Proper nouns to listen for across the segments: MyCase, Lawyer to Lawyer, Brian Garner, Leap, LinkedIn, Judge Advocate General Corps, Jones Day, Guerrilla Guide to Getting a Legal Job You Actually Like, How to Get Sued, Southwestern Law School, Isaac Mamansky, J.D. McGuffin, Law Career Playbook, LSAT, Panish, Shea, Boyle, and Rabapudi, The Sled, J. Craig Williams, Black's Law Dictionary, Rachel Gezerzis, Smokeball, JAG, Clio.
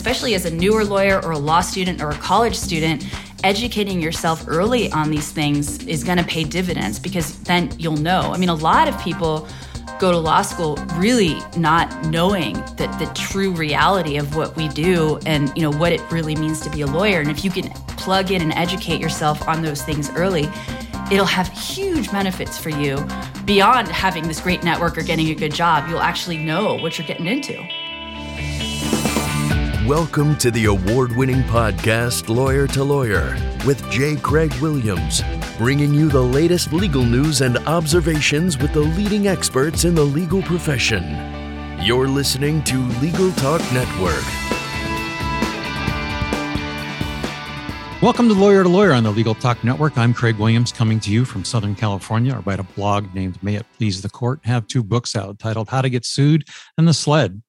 especially as a newer lawyer or a law student or a college student, educating yourself early on these things is going to pay dividends, because then you'll know. I mean, a lot of people go to law school really not knowing that the true reality of what we do and, you know, what it really means to be a lawyer. And if you can plug in and educate yourself on those things early, it'll have huge benefits for you beyond having this great network or getting a good job. You'll actually know what you're getting into. Welcome to the award-winning podcast, Lawyer to Lawyer, with J. Craig Williams, bringing you the latest legal news and observations with the leading experts in the legal profession. You're listening to Legal Talk Network. Welcome to Lawyer on the Legal Talk Network. I'm Craig Williams, coming to you from Southern California. I write a blog named May It Please the Court, have two books out titled How to Get Sued and The Sled.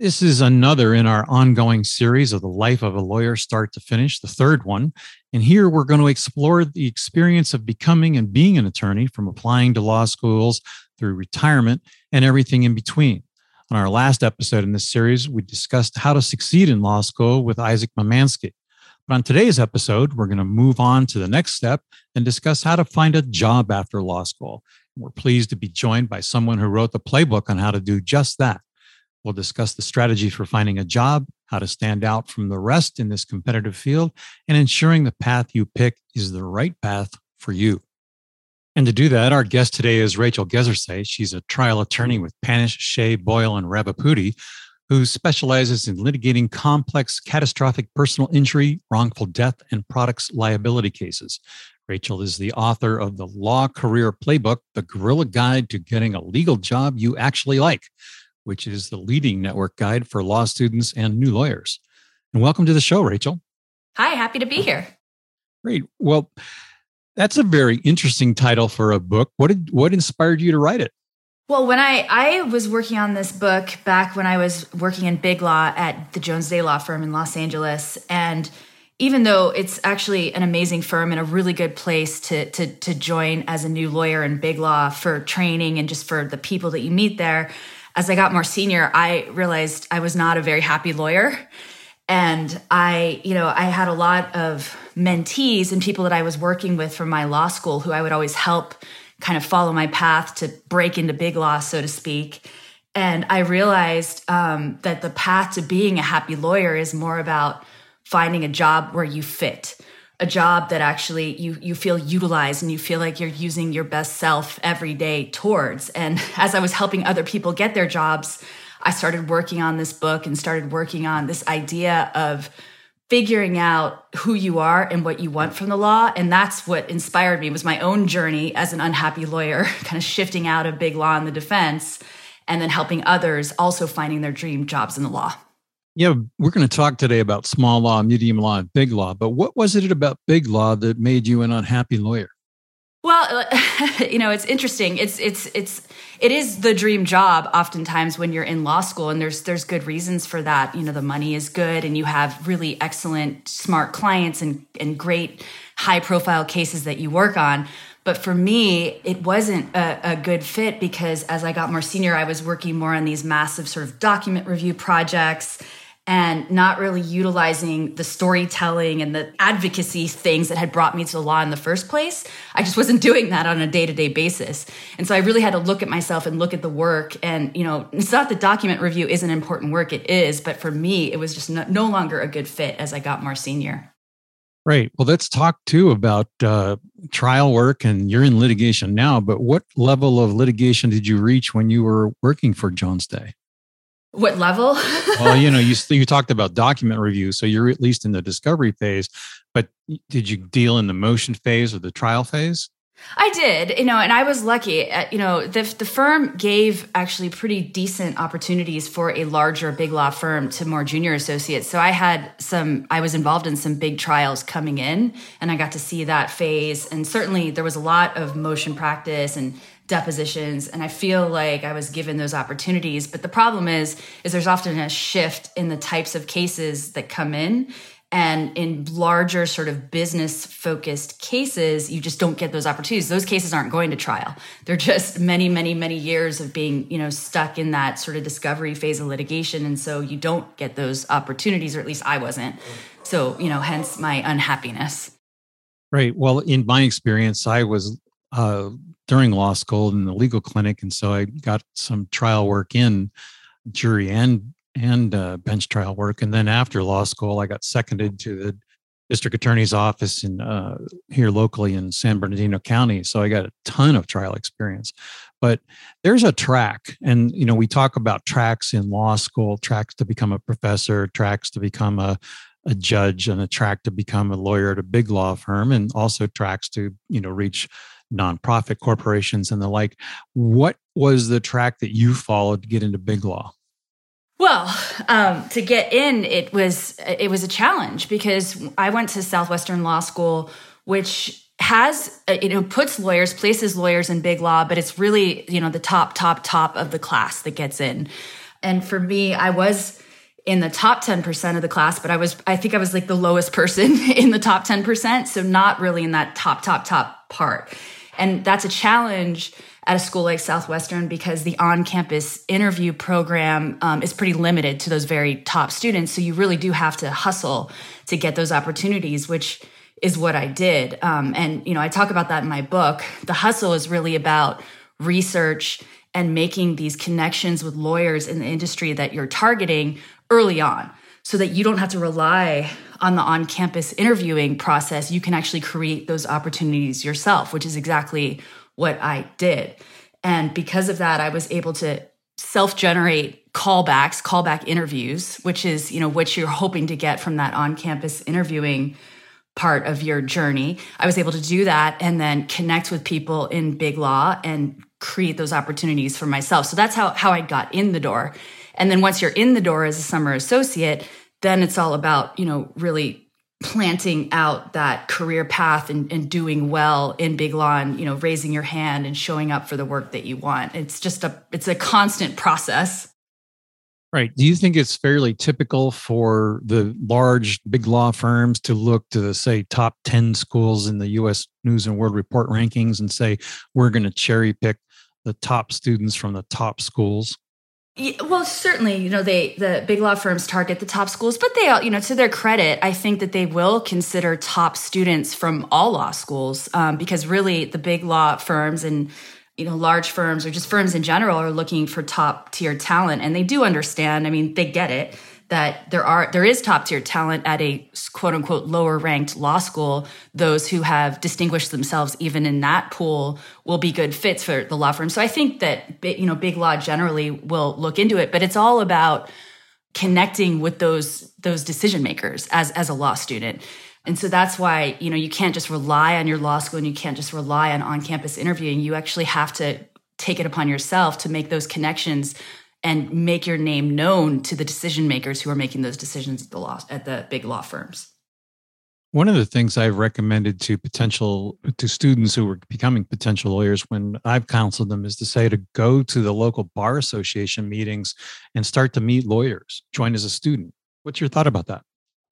This is another in our ongoing series of the life of a lawyer, start to finish, the third one. And here we're going to explore the experience of becoming and being an attorney, from applying to law schools through retirement and everything in between. On our last episode in this series, we discussed how to succeed in law school with Isaac Mamansky. But on today's episode, we're going to move on to the next step and discuss how to find a job after law school. We're pleased to be joined by someone who wrote the playbook on how to do just that. We'll discuss the strategies for finding a job, how to stand out from the rest in this competitive field, and ensuring the path you pick is the right path for you. And to do that, our guest today is Rachel Gezerzis. She's a trial attorney with Panish, Shea, Boyle, and Rabapudi, who specializes in litigating complex, catastrophic personal injury, wrongful death, and products liability cases. Rachel is the author of the Law Career Playbook, the Guerrilla Guide to Getting a Legal Job You Actually Like, which is the leading network guide for law students and new lawyers. And welcome to the show, Rachel. Hi, happy to be here. Great. Well, that's a very interesting title for a book. What inspired you to write it? Well, when I was working on this book back when I was working in big law at the Jones Day law firm in Los Angeles, and even though it's actually an amazing firm and a really good place to join as a new lawyer in big law for training and just for the people that you meet there, as I got more senior, I realized I was not a very happy lawyer. And I had a lot of mentees and people that I was working with from my law school who I would always help kind of follow my path to break into big law, so to speak. And I realized that the path to being a happy lawyer is more about finding a job where you fit, a job that actually you feel utilized and you feel like you're using your best self every day towards. And as I was helping other people get their jobs, I started working on this book and started working on this idea of figuring out who you are and what you want from the law. And that's what inspired me, was my own journey as an unhappy lawyer, kind of shifting out of big law and the defense, and then helping others also finding their dream jobs in the law. Yeah, we're going to talk today about small law, medium law, and big law. But what was it about big law that made you an unhappy lawyer? Well, it's interesting. It is the dream job oftentimes when you're in law school, and there's good reasons for that. You know, the money is good, and you have really excellent, smart clients and great high profile cases that you work on. But for me, it wasn't a good fit, because as I got more senior, I was working more on these massive sort of document review projects and not really utilizing the storytelling and the advocacy things that had brought me to the law in the first place. I just wasn't doing that on a day-to-day basis. And so I really had to look at myself and look at the work. And, you know, it's not that document review isn't important work. It is. But for me, it was just no longer a good fit as I got more senior. Right. Well, let's talk too about trial work, and you're in litigation now, but what level of litigation did you reach when you were working for Jones Day? What level? Well, you talked about document review, so you're at least in the discovery phase, but did you deal in the motion phase or the trial phase? I did, and I was lucky. The firm gave actually pretty decent opportunities for a larger big law firm to more junior associates. So I was involved in some big trials coming in, and I got to see that phase. And certainly there was a lot of motion practice and depositions, and I feel like I was given those opportunities. But the problem is there's often a shift in the types of cases that come in. And in larger sort of business-focused cases, you just don't get those opportunities. Those cases aren't going to trial. They're just many, many, many years of being, you know, stuck in that sort of discovery phase of litigation. And so you don't get those opportunities, or at least I wasn't. So, you know, hence my unhappiness. Right. Well, in my experience, I was during law school in the legal clinic. And so I got some trial work in, jury and bench trial work. And then after law school, I got seconded to the district attorney's office in here locally in San Bernardino County. So I got a ton of trial experience. But there's a track. And, you know, we talk about tracks in law school, tracks to become a professor, tracks to become a judge, and a track to become a lawyer at a big law firm, and also tracks to, you know, reach nonprofit corporations and the like. What was the track that you followed to get into big law? Well, to get in, it was a challenge because I went to Southwestern Law School, which has, you know, puts lawyers, places lawyers in big law, but it's really, you know, the top of the class that gets in. And for me, I was in the top 10% of the class, but I think I was like the lowest person in the top 10%. So not really in that top part. And that's a challenge at a school like Southwestern because the on-campus interview program is pretty limited to those very top students. So you really do have to hustle to get those opportunities, which is what I did. And, you know, I talk about that in my book. The hustle is really about research and making these connections with lawyers in the industry that you're targeting early on, so that you don't have to rely on the on-campus interviewing process. You can actually create those opportunities yourself, which is exactly what I did. And because of that, I was able to self-generate callback interviews, which is, you know, what you're hoping to get from that on-campus interviewing part of your journey. I was able to do that and then connect with people in big law and create those opportunities for myself. So that's how I got in the door. And then once you're in the door as a summer associate, then it's all about, you know, really planting out that career path and doing well in big law and, you know, raising your hand and showing up for the work that you want. It's just a constant process. Right. Do you think it's fairly typical for the large big law firms to look to the, say, top 10 schools in the U.S. News and World Report rankings and say, we're going to cherry pick the top students from the top schools? Well, certainly, you know, the big law firms target the top schools, but they all, you know, to their credit, I think that they will consider top students from all law schools because really the big law firms and, you know, large firms or just firms in general are looking for top tier talent. And they do understand, I mean, they get it, that there is top tier talent at a quote unquote lower ranked law school. Those who have distinguished themselves even in that pool will be good fits for the law firm. So I think that, you know, big law generally will look into it, but it's all about connecting with those decision makers as a law student. And so that's why, you know, you can't just rely on your law school and you can't just rely on on-campus interviewing. You actually have to take it upon yourself to make those connections and make your name known to the decision makers who are making those decisions at the big law firms. One of the things I've recommended to students who are becoming potential lawyers when I've counseled them is to say to go to the local bar association meetings and start to meet lawyers, join as a student. What's your thought about that?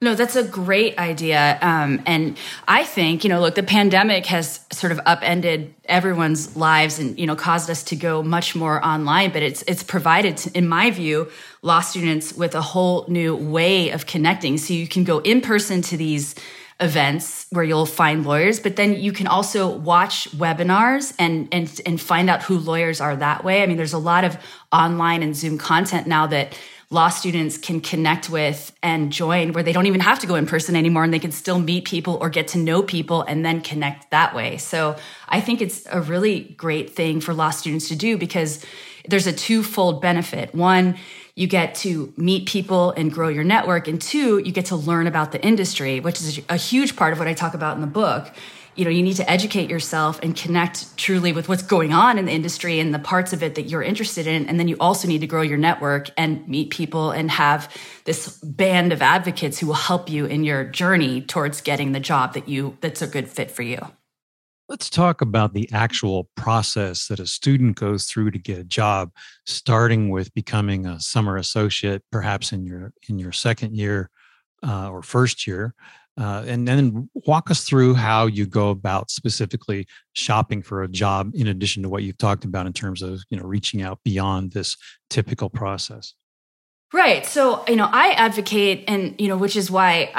No, that's a great idea. And I think, you know, look, the pandemic has sort of upended everyone's lives and, you know, caused us to go much more online, but it's provided, in my view, law students with a whole new way of connecting. So you can go in person to these events where you'll find lawyers, but then you can also watch webinars and find out who lawyers are that way. I mean, there's a lot of online and Zoom content now that law students can connect with and join where they don't even have to go in person anymore and they can still meet people or get to know people and then connect that way. So I think it's a really great thing for law students to do because there's a twofold benefit. One, you get to meet people and grow your network. And two, you get to learn about the industry, which is a huge part of what I talk about in the book. You know, you need to educate yourself and connect truly with what's going on in the industry and the parts of it that you're interested in. And then you also need to grow your network and meet people and have this band of advocates who will help you in your journey towards getting the job that's a good fit for you. Let's talk about the actual process that a student goes through to get a job, starting with becoming a summer associate, perhaps in your second year or first year, and then walk us through how you go about specifically shopping for a job in addition to what you've talked about in terms of, you know, reaching out beyond this typical process. Right. So, you know, I advocate, and, you know, which is why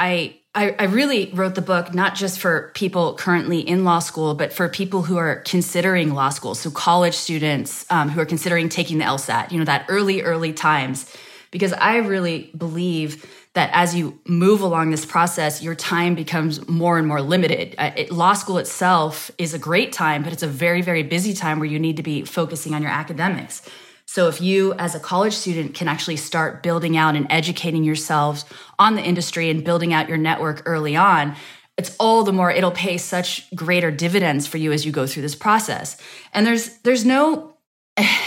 I really wrote the book, not just for people currently in law school, but for people who are considering law school. So college students who are considering taking the LSAT, you know, that early times, because I really believe that as you move along this process, your time becomes more and more limited. Law school itself is a great time, but it's a very, very busy time where you need to be focusing on your academics. So if you, as a college student, can actually start building out and educating yourselves on the industry and building out your network early on, it's all the more, it'll pay such greater dividends for you as you go through this process. And there's no,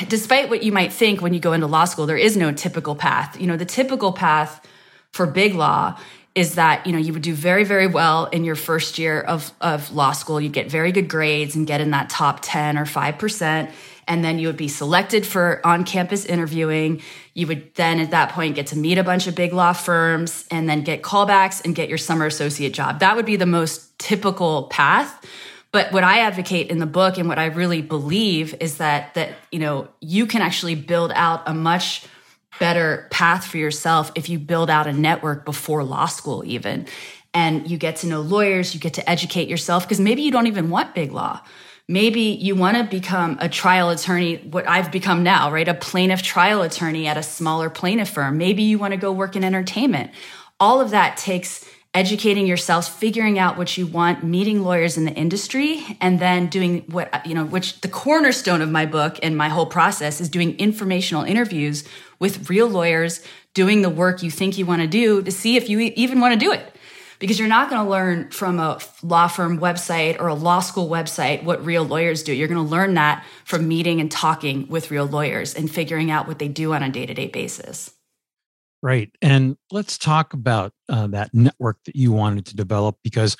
despite what you might think when you go into law school, there is no typical path. You know, the typical path for big law is that, you know, you would do very, very well in your first year of law school. You'd get very good grades and get in that top 10 or 5%. And then you would be selected for on-campus interviewing. You would then at that point get to meet a bunch of big law firms and then get callbacks and get your summer associate job. That would be the most typical path. But what I advocate in the book and what I really believe is that you know, you can actually build out a much better path for yourself if you build out a network before law school even. And you get to know lawyers, you get to educate yourself, because maybe you don't even want big law. Maybe you want to become a trial attorney, what I've become now, right? A plaintiff trial attorney at a smaller plaintiff firm. Maybe you want to go work in entertainment. All of that takes educating yourselves, figuring out what you want, meeting lawyers in the industry, and then doing what, you know, which the cornerstone of my book and my whole process is doing informational interviews with real lawyers, doing the work you think you want to do to see if you even want to do it. Because you're not going to learn from a law firm website or a law school website what real lawyers do. You're going to learn that from meeting and talking with real lawyers and figuring out what they do on a day-to-day basis. Right. And let's talk about that network that you wanted to develop, because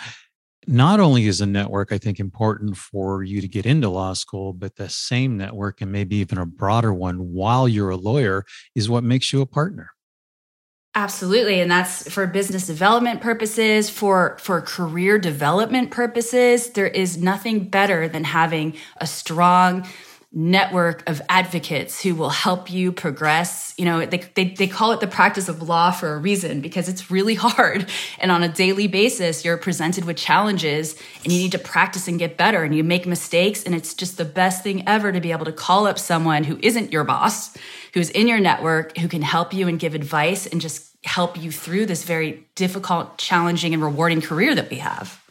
not only is a network, I think, important for you to get into law school, but the same network, and maybe even a broader one while you're a lawyer, is what makes you a partner. Absolutely. And that's for business development purposes, for career development purposes. There is nothing better than having a strong network of advocates who will help you progress. You know, they call it the practice of law for a reason, because it's really hard. And on a daily basis, you're presented with challenges and you need to practice and get better and you make mistakes. And it's just the best thing ever to be able to call up someone who isn't your boss, who's in your network, who can help you and give advice and just help you through this very difficult, challenging, and rewarding career that we have.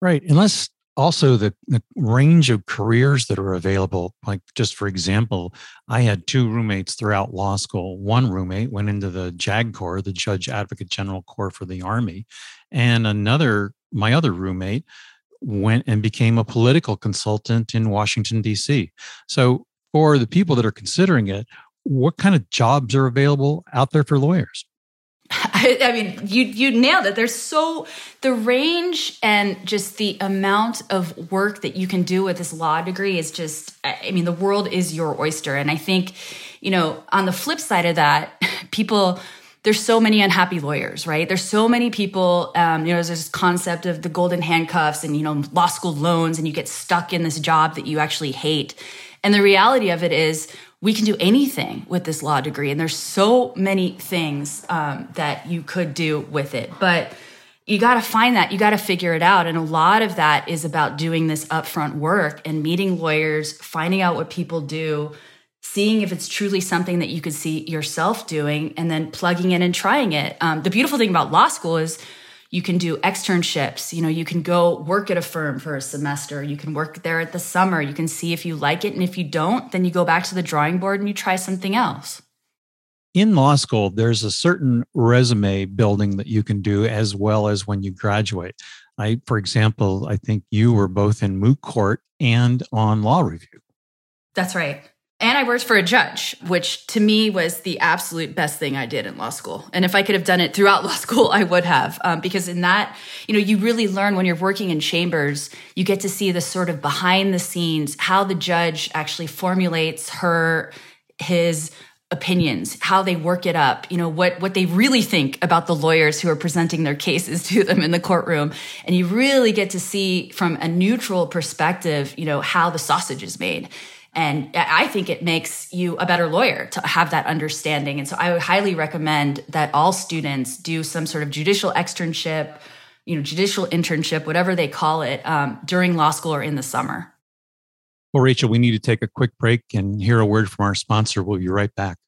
Right. And let's also the range of careers that are available. Like, just for example, I had two roommates throughout law school. One roommate went into the JAG Corps, the Judge Advocate General Corps for the Army. And my other roommate went and became a political consultant in Washington, D.C. So for the people that are considering it, what kind of jobs are available out there for lawyers? I mean, you nailed it. There's the range and just the amount of work that you can do with this law degree is just, I mean, the world is your oyster. And I think, you know, on the flip side of that, there's so many unhappy lawyers, right? There's so many people, you know, there's this concept of the golden handcuffs and, you know, law school loans, and you get stuck in this job that you actually hate. And the reality of it is, we can do anything with this law degree. And there's so many things that you could do with it. But you got to find that. You got to figure it out. And a lot of that is about doing this upfront work and meeting lawyers, finding out what people do, seeing if it's truly something that you could see yourself doing, and then plugging in and trying it. The beautiful thing about law school is you can do externships. You know, you can go work at a firm for a semester. You can work there at the summer. You can see if you like it. And if you don't, then you go back to the drawing board and you try something else. In law school, there's a certain resume building that you can do as well as when you graduate. For example, I think you were both in moot court and on law review. That's right. And I worked for a judge, which to me was the absolute best thing I did in law school. And if I could have done it throughout law school, I would have. Because in that, you know, you really learn when you're working in chambers, you get to see the sort of behind the scenes, how the judge actually formulates his opinions, how they work it up, you know, what they really think about the lawyers who are presenting their cases to them in the courtroom. And you really get to see from a neutral perspective, you know, how the sausage is made. And I think it makes you a better lawyer to have that understanding. And so I would highly recommend that all students do some sort of judicial externship, you know, judicial internship, whatever they call it, during law school or in the summer. Well, Rachel, we need to take a quick break and hear a word from our sponsor. We'll be right back.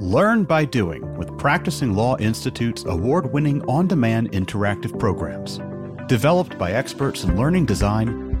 Learn by doing with Practicing Law Institute's award-winning on-demand interactive programs. Developed by experts in learning design,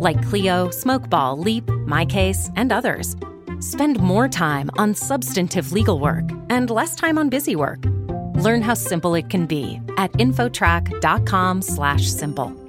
like Clio, Smokeball, Leap, MyCase, and others. Spend more time on substantive legal work and less time on busy work. Learn how simple it can be at infotrack.com/simple.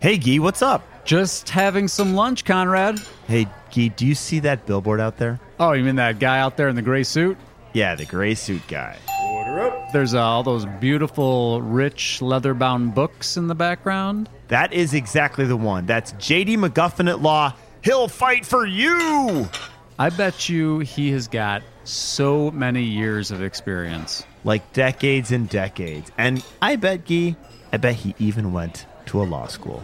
Hey, Guy, what's up? Just having some lunch, Conrad. Hey, Guy, do you see that billboard out there? Oh, you mean that guy out there in the gray suit? Yeah, the gray suit guy. Order up. There's all those beautiful, rich, leather-bound books in the background. That is exactly the one. That's J.D. McGuffin at Law. He'll fight for you! I bet you he has got so many years of experience. Like decades and decades. And I bet, Guy, I bet he even went to a law school.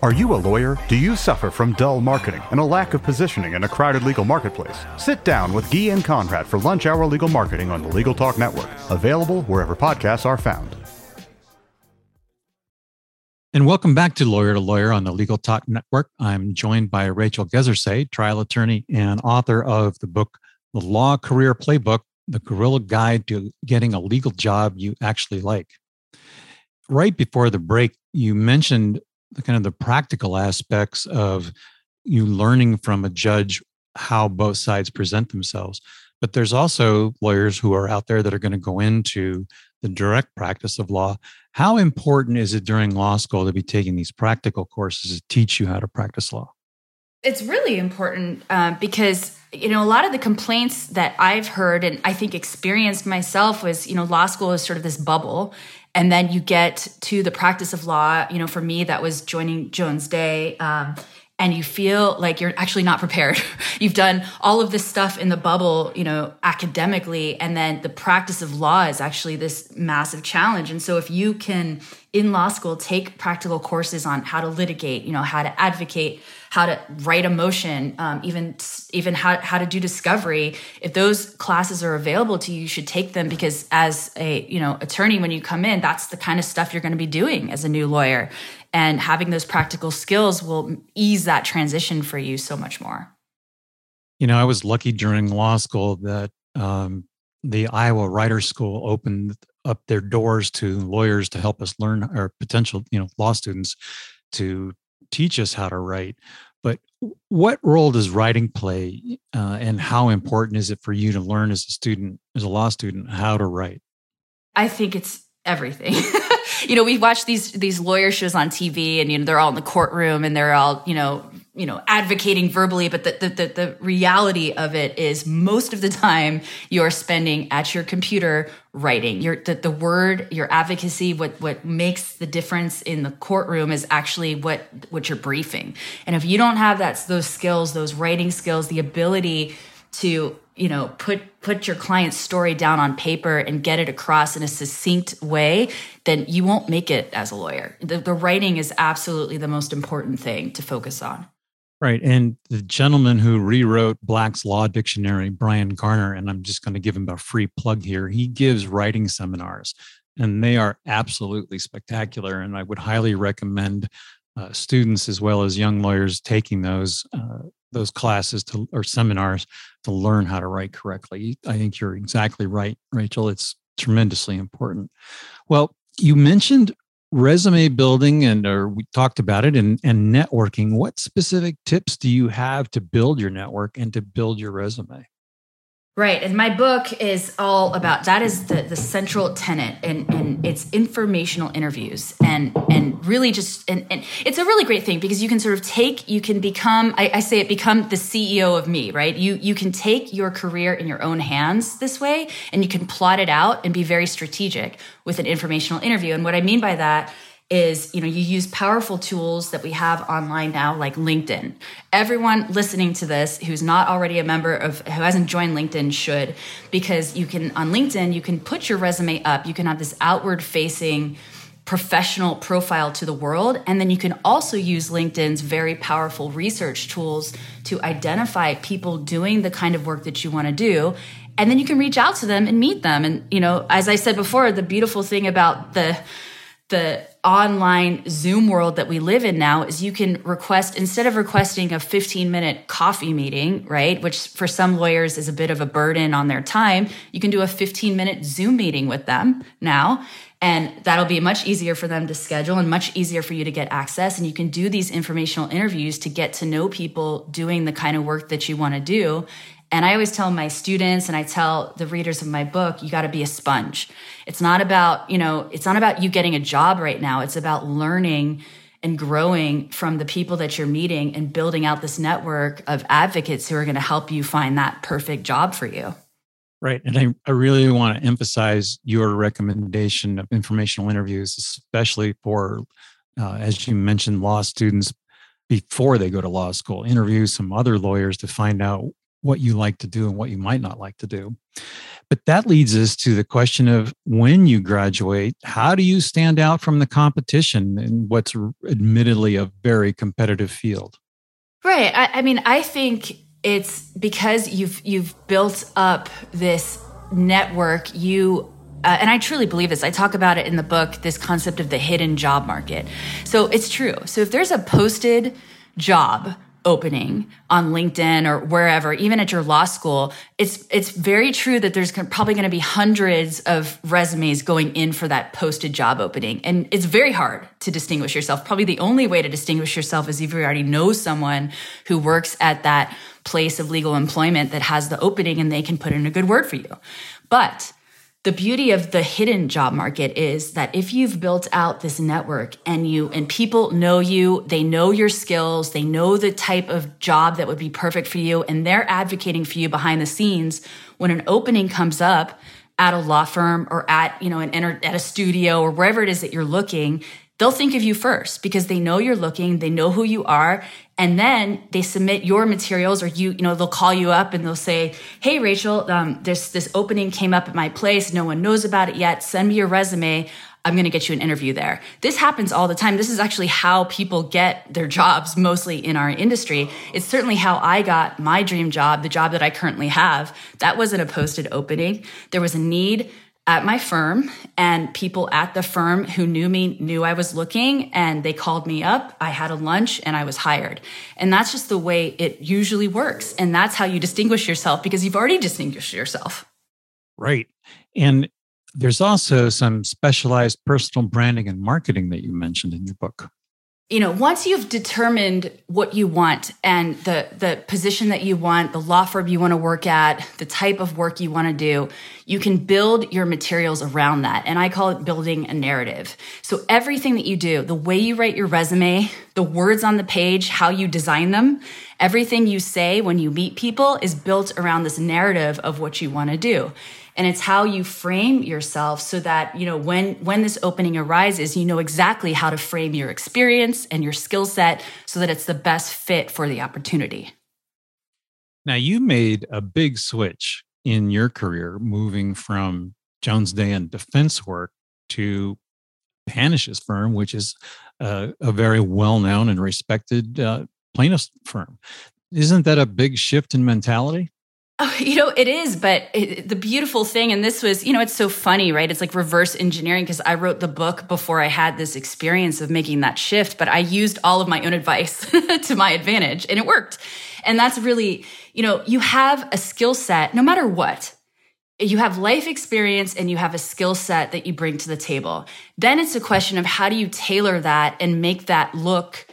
Are you a lawyer? Do you suffer from dull marketing and a lack of positioning in a crowded legal marketplace? Sit down with Guy and Conrad for Lunch Hour Legal Marketing on the Legal Talk Network, available wherever podcasts are found. And welcome back to Lawyer on the Legal Talk Network. I'm joined by Rachel Gezerzis, trial attorney and author of the book, The Law Career Playbook, The Guerrilla Guide to Getting a Legal Job You Actually Like. Right before the break, you mentioned the kind of the practical aspects of you learning from a judge how both sides present themselves. But there's also lawyers who are out there that are going to go into the direct practice of law. How important is it during law school to be taking these practical courses to teach you how to practice law? It's really important because, you know, a lot of the complaints that I've heard and I think experienced myself was, you know, law school is sort of this bubble. And then you get to the practice of law, you know, for me, that was joining Jones Day. And you feel like you're actually not prepared. You've done all of this stuff in the bubble, you know, academically. And then the practice of law is actually this massive challenge. And so if you can, in law school, take practical courses on how to litigate, you know, how to advocate, how to write a motion, even how to do discovery. If those classes are available to you, you should take them because as a, you know, attorney, when you come in, that's the kind of stuff you're going to be doing as a new lawyer. And having those practical skills will ease that transition for you so much more. You know, I was lucky during law school that the Iowa Writers' School opened up their doors to lawyers to help us learn, or potential, you know, law students to teach us how to write. But what role does writing play, and how important is it for you to learn as a student, as a law student, how to write? I think it's everything. You know, we watch these lawyer shows on TV, and you know they're all in the courtroom, and they're all you know advocating verbally. But the reality of it is, most of the time you are spending at your computer writing. The word, your advocacy, what makes the difference in the courtroom is actually what you're briefing. And if you don't have those skills, those writing skills, the ability to, you know, put your client's story down on paper and get it across in a succinct way, then you won't make it as a lawyer. The writing is absolutely the most important thing to focus on. Right. And the gentleman who rewrote Black's Law Dictionary, Brian Garner, and I'm just going to give him a free plug here, he gives writing seminars, and they are absolutely spectacular. And I would highly recommend students as well as young lawyers taking those classes to, or seminars to learn how to write correctly. I think you're exactly right, Rachel. It's tremendously important. Well, you mentioned resume building or we talked about it and networking. What specific tips do you have to build your network and to build your resume? Right. And my book is all about, that is the central tenet, and it's informational interviews and really just, and it's a really great thing because you can sort of take, you can become, I say it, become the CEO of me, right? You can take your career in your own hands this way, and you can plot it out and be very strategic with an informational interview. And what I mean by that is, you know, you use powerful tools that we have online now, like LinkedIn. Everyone listening to this who's not already a member of, who hasn't joined LinkedIn should, because you can, on LinkedIn, you can put your resume up. You can have this outward facing professional profile to the world. And then you can also use LinkedIn's very powerful research tools to identify people doing the kind of work that you want to do. And then you can reach out to them and meet them. And, you know, as I said before, the beautiful thing about the online Zoom world that we live in now is you can request, instead of requesting a 15-minute coffee meeting, right, which for some lawyers is a bit of a burden on their time, you can do a 15-minute Zoom meeting with them now. And that'll be much easier for them to schedule and much easier for you to get access. And you can do these informational interviews to get to know people doing the kind of work that you want to do. And I always tell my students, and I tell the readers of my book, you got to be a sponge. It's not about, you know, it's not about you getting a job right now. It's about learning and growing from the people that you're meeting and building out this network of advocates who are going to help you find that perfect job for you. Right. And I really want to emphasize your recommendation of informational interviews, especially for, as you mentioned, law students before they go to law school. Interview some other lawyers to find out what you like to do and what you might not like to do. But that leads us to the question of, when you graduate, how do you stand out from the competition in what's admittedly a very competitive field? Right. I mean, I think it's because you've built up this network, and I truly believe this. I talk about it in the book, this concept of the hidden job market. So it's true. So if there's a posted job opening on LinkedIn or wherever, even at your law school, it's very true that there's probably going to be hundreds of resumes going in for that posted job opening. And it's very hard to distinguish yourself. Probably the only way to distinguish yourself is if you already know someone who works at that place of legal employment that has the opening, and they can put in a good word for you. But the beauty of the hidden job market is that if you've built out this network and people know you, they know your skills, they know the type of job that would be perfect for you, and they're advocating for you behind the scenes, when an opening comes up at a law firm or at, you know, at a studio or wherever it is that you're looking, they'll think of you first because they know you're looking, they know who you are. And then they submit your materials, or you know, they'll call you up and they'll say, "Hey, Rachel, this opening came up at my place. No one knows about it yet. Send me your resume. I'm going to get you an interview there." This happens all the time. This is actually how people get their jobs mostly in our industry. It's certainly how I got my dream job, the job that I currently have. That wasn't a posted opening. There was a need at my firm, and people at the firm who knew me knew I was looking, and they called me up. I had a lunch and I was hired. And that's just the way it usually works. And that's how you distinguish yourself, because you've already distinguished yourself. Right. And there's also some specialized personal branding and marketing that you mentioned in your book. You know, once you've determined what you want and the position that you want, the law firm you want to work at, the type of work you want to do, you can build your materials around that. And I call it building a narrative. So everything that you do, the way you write your resume, the words on the page, how you design them, everything you say when you meet people is built around this narrative of what you want to do. And it's how you frame yourself so that, you know, when this opening arises, you know exactly how to frame your experience and your skill set so that it's the best fit for the opportunity. Now, you made a big switch in your career, moving from Jones Day and defense work to Panish's firm, which is a very well-known and respected plaintiff's firm. Isn't that a big shift in mentality? Oh, you know, it is, but the beautiful thing, and this was, you know, it's so funny, right? It's like reverse engineering, because I wrote the book before I had this experience of making that shift, but I used all of my own advice to my advantage, and it worked. And that's really, you know, you have a skill set no matter what. You have life experience and you have a skill set that you bring to the table. Then it's a question of how do you tailor that and make that look,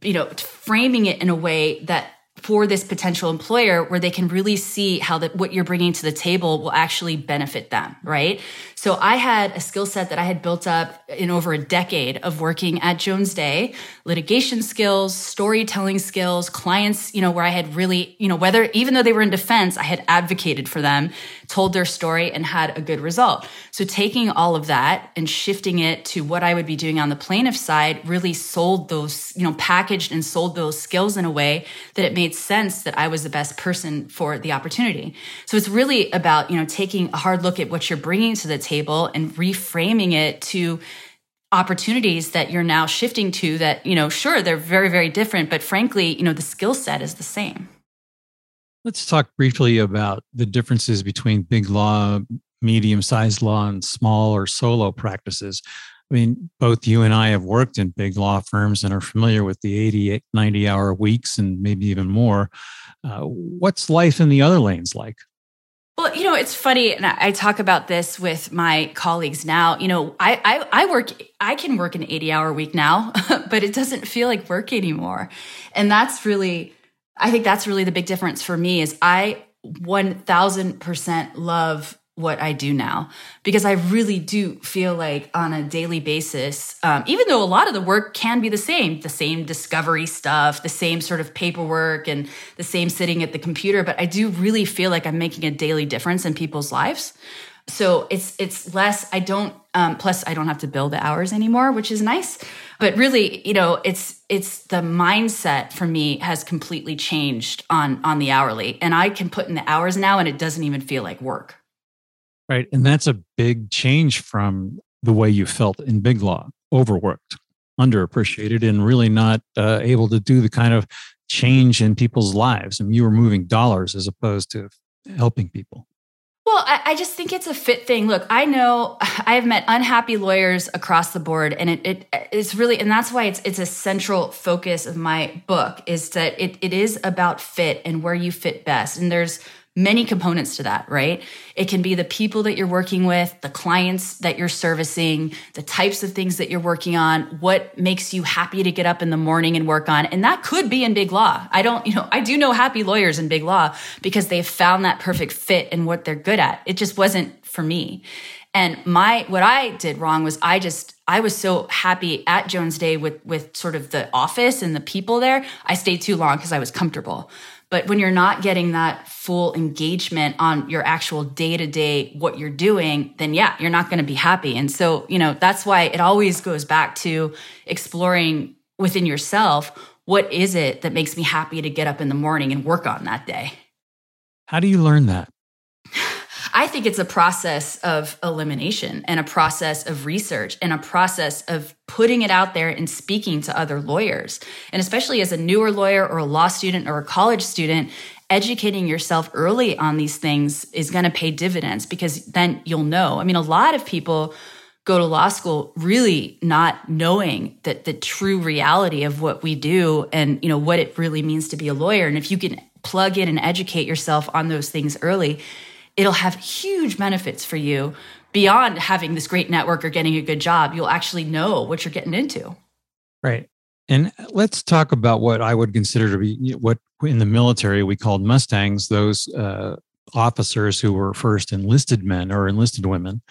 you know, framing it in a way that for this potential employer where they can really see how that what you're bringing to the table will actually benefit them, right? So I had a skill set that I had built up in over a decade of working at Jones Day, litigation skills, storytelling skills, clients, you know, where I had really, you know, whether, even though they were in defense, I had advocated for them, told their story and had a good result. So taking all of that and shifting it to what I would be doing on the plaintiff side really sold those, you know, packaged and sold those skills in a way that it made sense that I was the best person for the opportunity. So it's really about, you know, taking a hard look at what you're bringing to the table and reframing it to opportunities that you're now shifting to that, you know, sure, they're very, very different, but frankly, you know, the skill set is the same. Let's talk briefly about the differences between big law, medium-sized law, and small or solo practices. I mean, both you and I have worked in big law firms and are familiar with the 80, 90-hour weeks and maybe even more. What's life in the other lanes like? Well, you know, it's funny, and I talk about this with my colleagues now. You know, I can work an 80-hour week now, but it doesn't feel like work anymore. And that's really, I think that's really the big difference for me is I 1,000% love what I do now, because I really do feel like on a daily basis, even though a lot of the work can be the same discovery stuff, the same sort of paperwork and the same sitting at the computer, but I do really feel like I'm making a daily difference in people's lives. So it's less, plus I don't have to bill the hours anymore, which is nice. But really, you know, it's the mindset for me has completely changed on the hourly, and I can put in the hours now and it doesn't even feel like work. Right. And that's a big change from the way you felt in big law, overworked, underappreciated, and really not able to do the kind of change in people's lives. I mean, you were moving dollars as opposed to helping people. Well, I just think it's a fit thing. Look, I know I've met unhappy lawyers across the board, and it's really, and that's why it's a central focus of my book is that it is about fit and where you fit best. And there's many components to that, right? It can be the people that you're working with, the clients that you're servicing, the types of things that you're working on, what makes you happy to get up in the morning and work on. And that could be in big law. I do know happy lawyers in big law because they've found that perfect fit in what they're good at. It just wasn't for me. And what I did wrong was I was so happy at Jones Day with sort of the office and the people there. I stayed too long because I was comfortable. But when you're not getting that full engagement on your actual day-to-day, what you're doing, then yeah, you're not going to be happy. And so, you know, that's why it always goes back to exploring within yourself, what is it that makes me happy to get up in the morning and work on that day? How do you learn that? I think it's a process of elimination and a process of research and a process of putting it out there and speaking to other lawyers. And especially as a newer lawyer or a law student or a college student, educating yourself early on these things is going to pay dividends because then you'll know. I mean, a lot of people go to law school really not knowing that the true reality of what we do and, you know, what it really means to be a lawyer. And if you can plug in and educate yourself on those things early, it'll have huge benefits for you beyond having this great network or getting a good job. You'll actually know what you're getting into. Right. And let's talk about what I would consider to be what in the military we called Mustangs, those officers who were first enlisted men or enlisted women.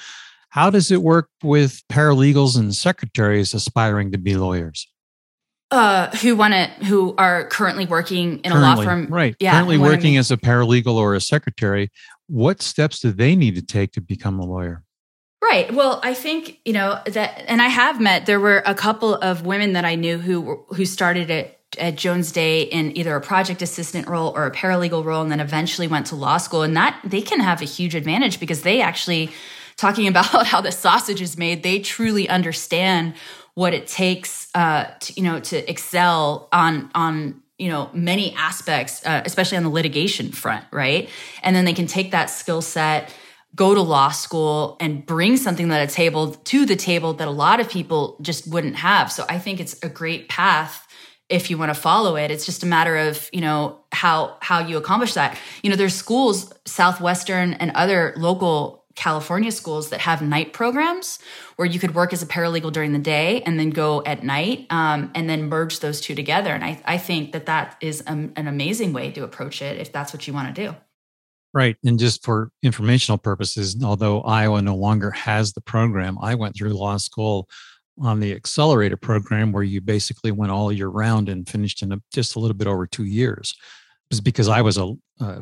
How does it work with paralegals and secretaries aspiring to be lawyers? Who are currently working in a law firm. Right. Yeah, currently working as a paralegal or a secretary. What steps do they need to take to become a lawyer? Right. Well, I think, you know, that, and I have met, there were a couple of women that I knew who started at at Jones Day in either a project assistant role or a paralegal role, and then eventually went to law school. And that they can have a huge advantage because they actually, talking about how the sausage is made, they truly understand what it takes, to excel on many aspects, especially on the litigation front, right? And then they can take that skill set, go to law school, and bring something to the table that a lot of people just wouldn't have. So I think it's a great path if you want to follow it. It's just a matter of, how you accomplish that. There's schools, Southwestern and other local California schools, that have night programs where you could work as a paralegal during the day and then go at night, and then merge those two together. And I think that is an amazing way to approach it if that's what you want to do. Right. And just for informational purposes, although Iowa no longer has the program, I went through law school on the accelerator program where you basically went all year round and finished in just a little bit over 2 years. It was because I was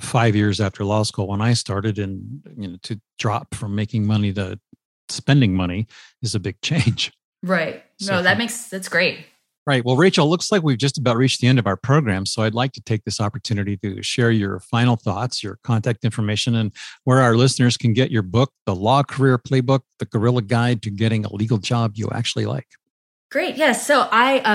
5 years after law school when I started, and to drop from making money to spending money is a big change. Right. No, that's great. Right. Well, Rachel, looks like we've just about reached the end of our program. So I'd like to take this opportunity to share your final thoughts, your contact information, and where our listeners can get your book, The Law Career Playbook, The Guerrilla Guide to Getting a Legal Job You Actually Like. Great. Yes. Yeah,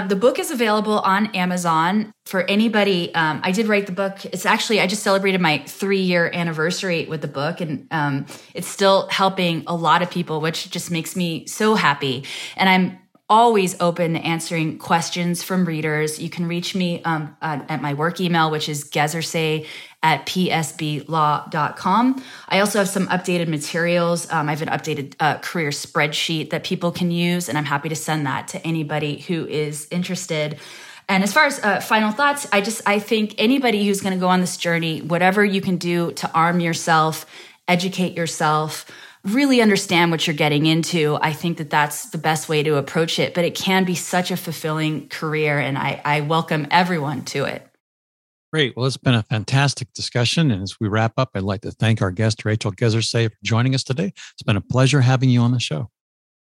so the book is available on Amazon for anybody. I did write the book. It's actually, I just celebrated my 3-year anniversary with the book, and it's still helping a lot of people, which just makes me so happy. And I'm always open to answering questions from readers. You can reach me at my work email, which is gezerzis@psblaw.com. I also have some updated materials. I have an updated career spreadsheet that people can use, and I'm happy to send that to anybody who is interested. And as far as final thoughts, I think anybody who's going to go on this journey, whatever you can do to arm yourself, educate yourself, really understand what you're getting into. I think that's the best way to approach it, but it can be such a fulfilling career, and I welcome everyone to it. Great. Well, it's been a fantastic discussion. And as we wrap up, I'd like to thank our guest, Rachel Gezerzis, for joining us today. It's been a pleasure having you on the show.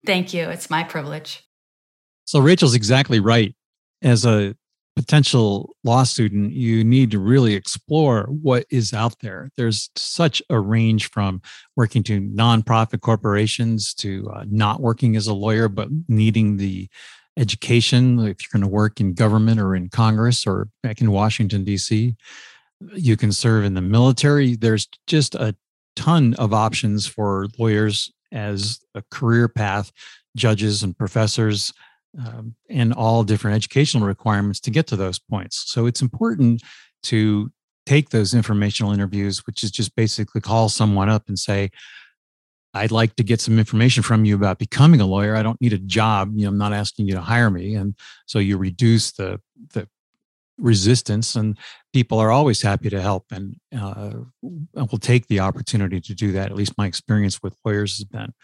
Thank you. It's my privilege. So Rachel's exactly right. As a potential law student, you need to really explore what is out there. There's such a range from working to nonprofit corporations to not working as a lawyer, but needing the education. If you're going to work in government or in Congress or back in Washington, D.C., you can serve in the military. There's just a ton of options for lawyers as a career path, judges and professors, and all different educational requirements to get to those points. So it's important to take those informational interviews, which is just basically call someone up and say, I'd like to get some information from you about becoming a lawyer. I don't need a job. I'm not asking you to hire me. And so you reduce the resistance, and people are always happy to help and will take the opportunity to do that. At least my experience with lawyers has been.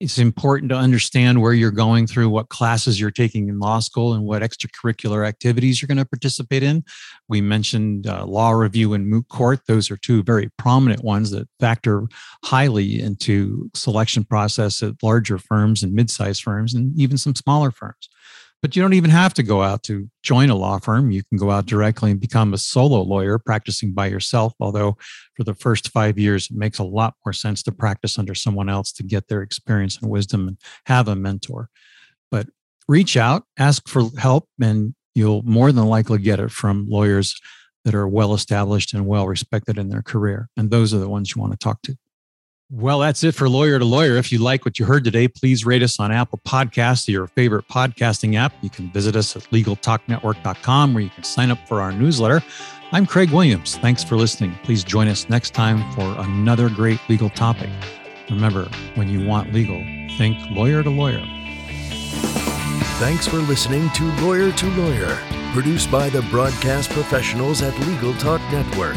It's important to understand where you're going through, what classes you're taking in law school, and what extracurricular activities you're going to participate in. We mentioned law review and moot court. Those are two very prominent ones that factor highly into selection process at larger firms and mid-sized firms and even some smaller firms. But you don't even have to go out to join a law firm. You can go out directly and become a solo lawyer practicing by yourself, although for the first 5 years, it makes a lot more sense to practice under someone else to get their experience and wisdom and have a mentor. But reach out, ask for help, and you'll more than likely get it from lawyers that are well-established and well-respected in their career. And those are the ones you want to talk to. Well, that's it for Lawyer to Lawyer. If you like what you heard today, please rate us on Apple Podcasts or your favorite podcasting app. You can visit us at LegalTalkNetwork.com, where you can sign up for our newsletter. I'm Craig Williams. Thanks for listening. Please join us next time for another great legal topic. Remember, when you want legal, think Lawyer to Lawyer. Thanks for listening to Lawyer, produced by the broadcast professionals at Legal Talk Network.